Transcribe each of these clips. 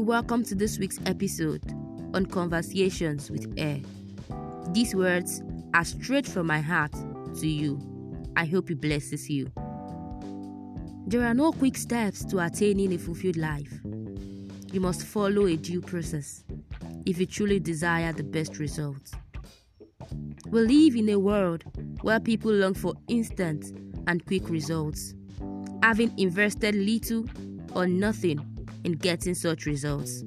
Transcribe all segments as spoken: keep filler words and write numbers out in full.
you welcome to this week's episode on Conversations with Ayr. These words are straight from my heart to you. I hope it blesses you. There are no quick steps to attaining a fulfilled life. You must follow a due process if you truly desire the best results. We live in a world where people long for instant and quick results, having invested little or nothing in getting such results.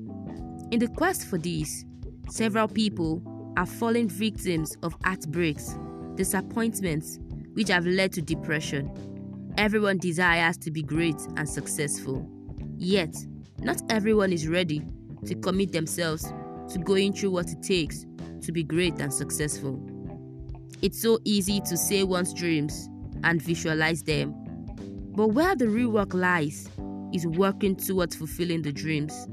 In the quest for this, several people are falling victims of heartbreaks, disappointments, which have led to depression. Everyone desires to be great and successful, yet not everyone is ready to commit themselves to going through what it takes to be great and successful. It's so easy to say one's dreams and visualize them, but where the real work lies is working towards fulfilling the dreams.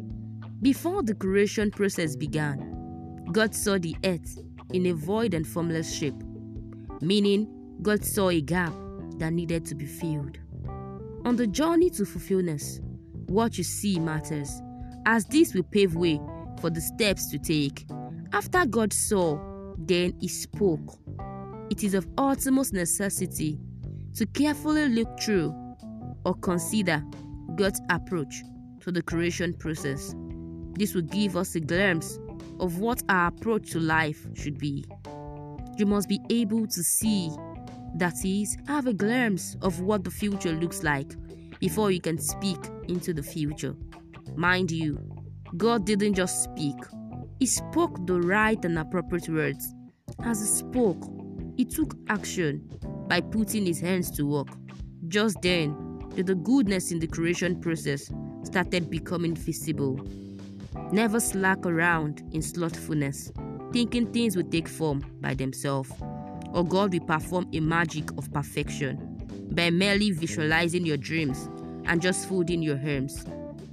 Before the creation process began, God saw the earth in a void and formless shape, meaning God saw a gap that needed to be filled. On the journey to fulfillment, what you see matters, as this will pave way for the steps to take. After God saw, then He spoke. It is of utmost necessity to carefully look through or consider God's approach to the creation process. This will give us a glimpse of what our approach to life should be. You must be able to see, that is, have a glimpse of what the future looks like before you can speak into the future. Mind you, God didn't just speak. He spoke the right and appropriate words. As He spoke, He took action by putting His hands to work. Just then, the goodness in the creation process started becoming visible. Never slack around in slothfulness, thinking things will take form by themselves, or God will perform a magic of perfection by merely visualizing your dreams and just folding your hands.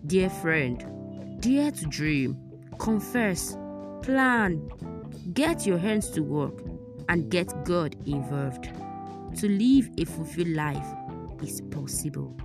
Dear friend, dare to dream, confess, plan, get your hands to work, and get God involved. To live a fulfilled life is possible.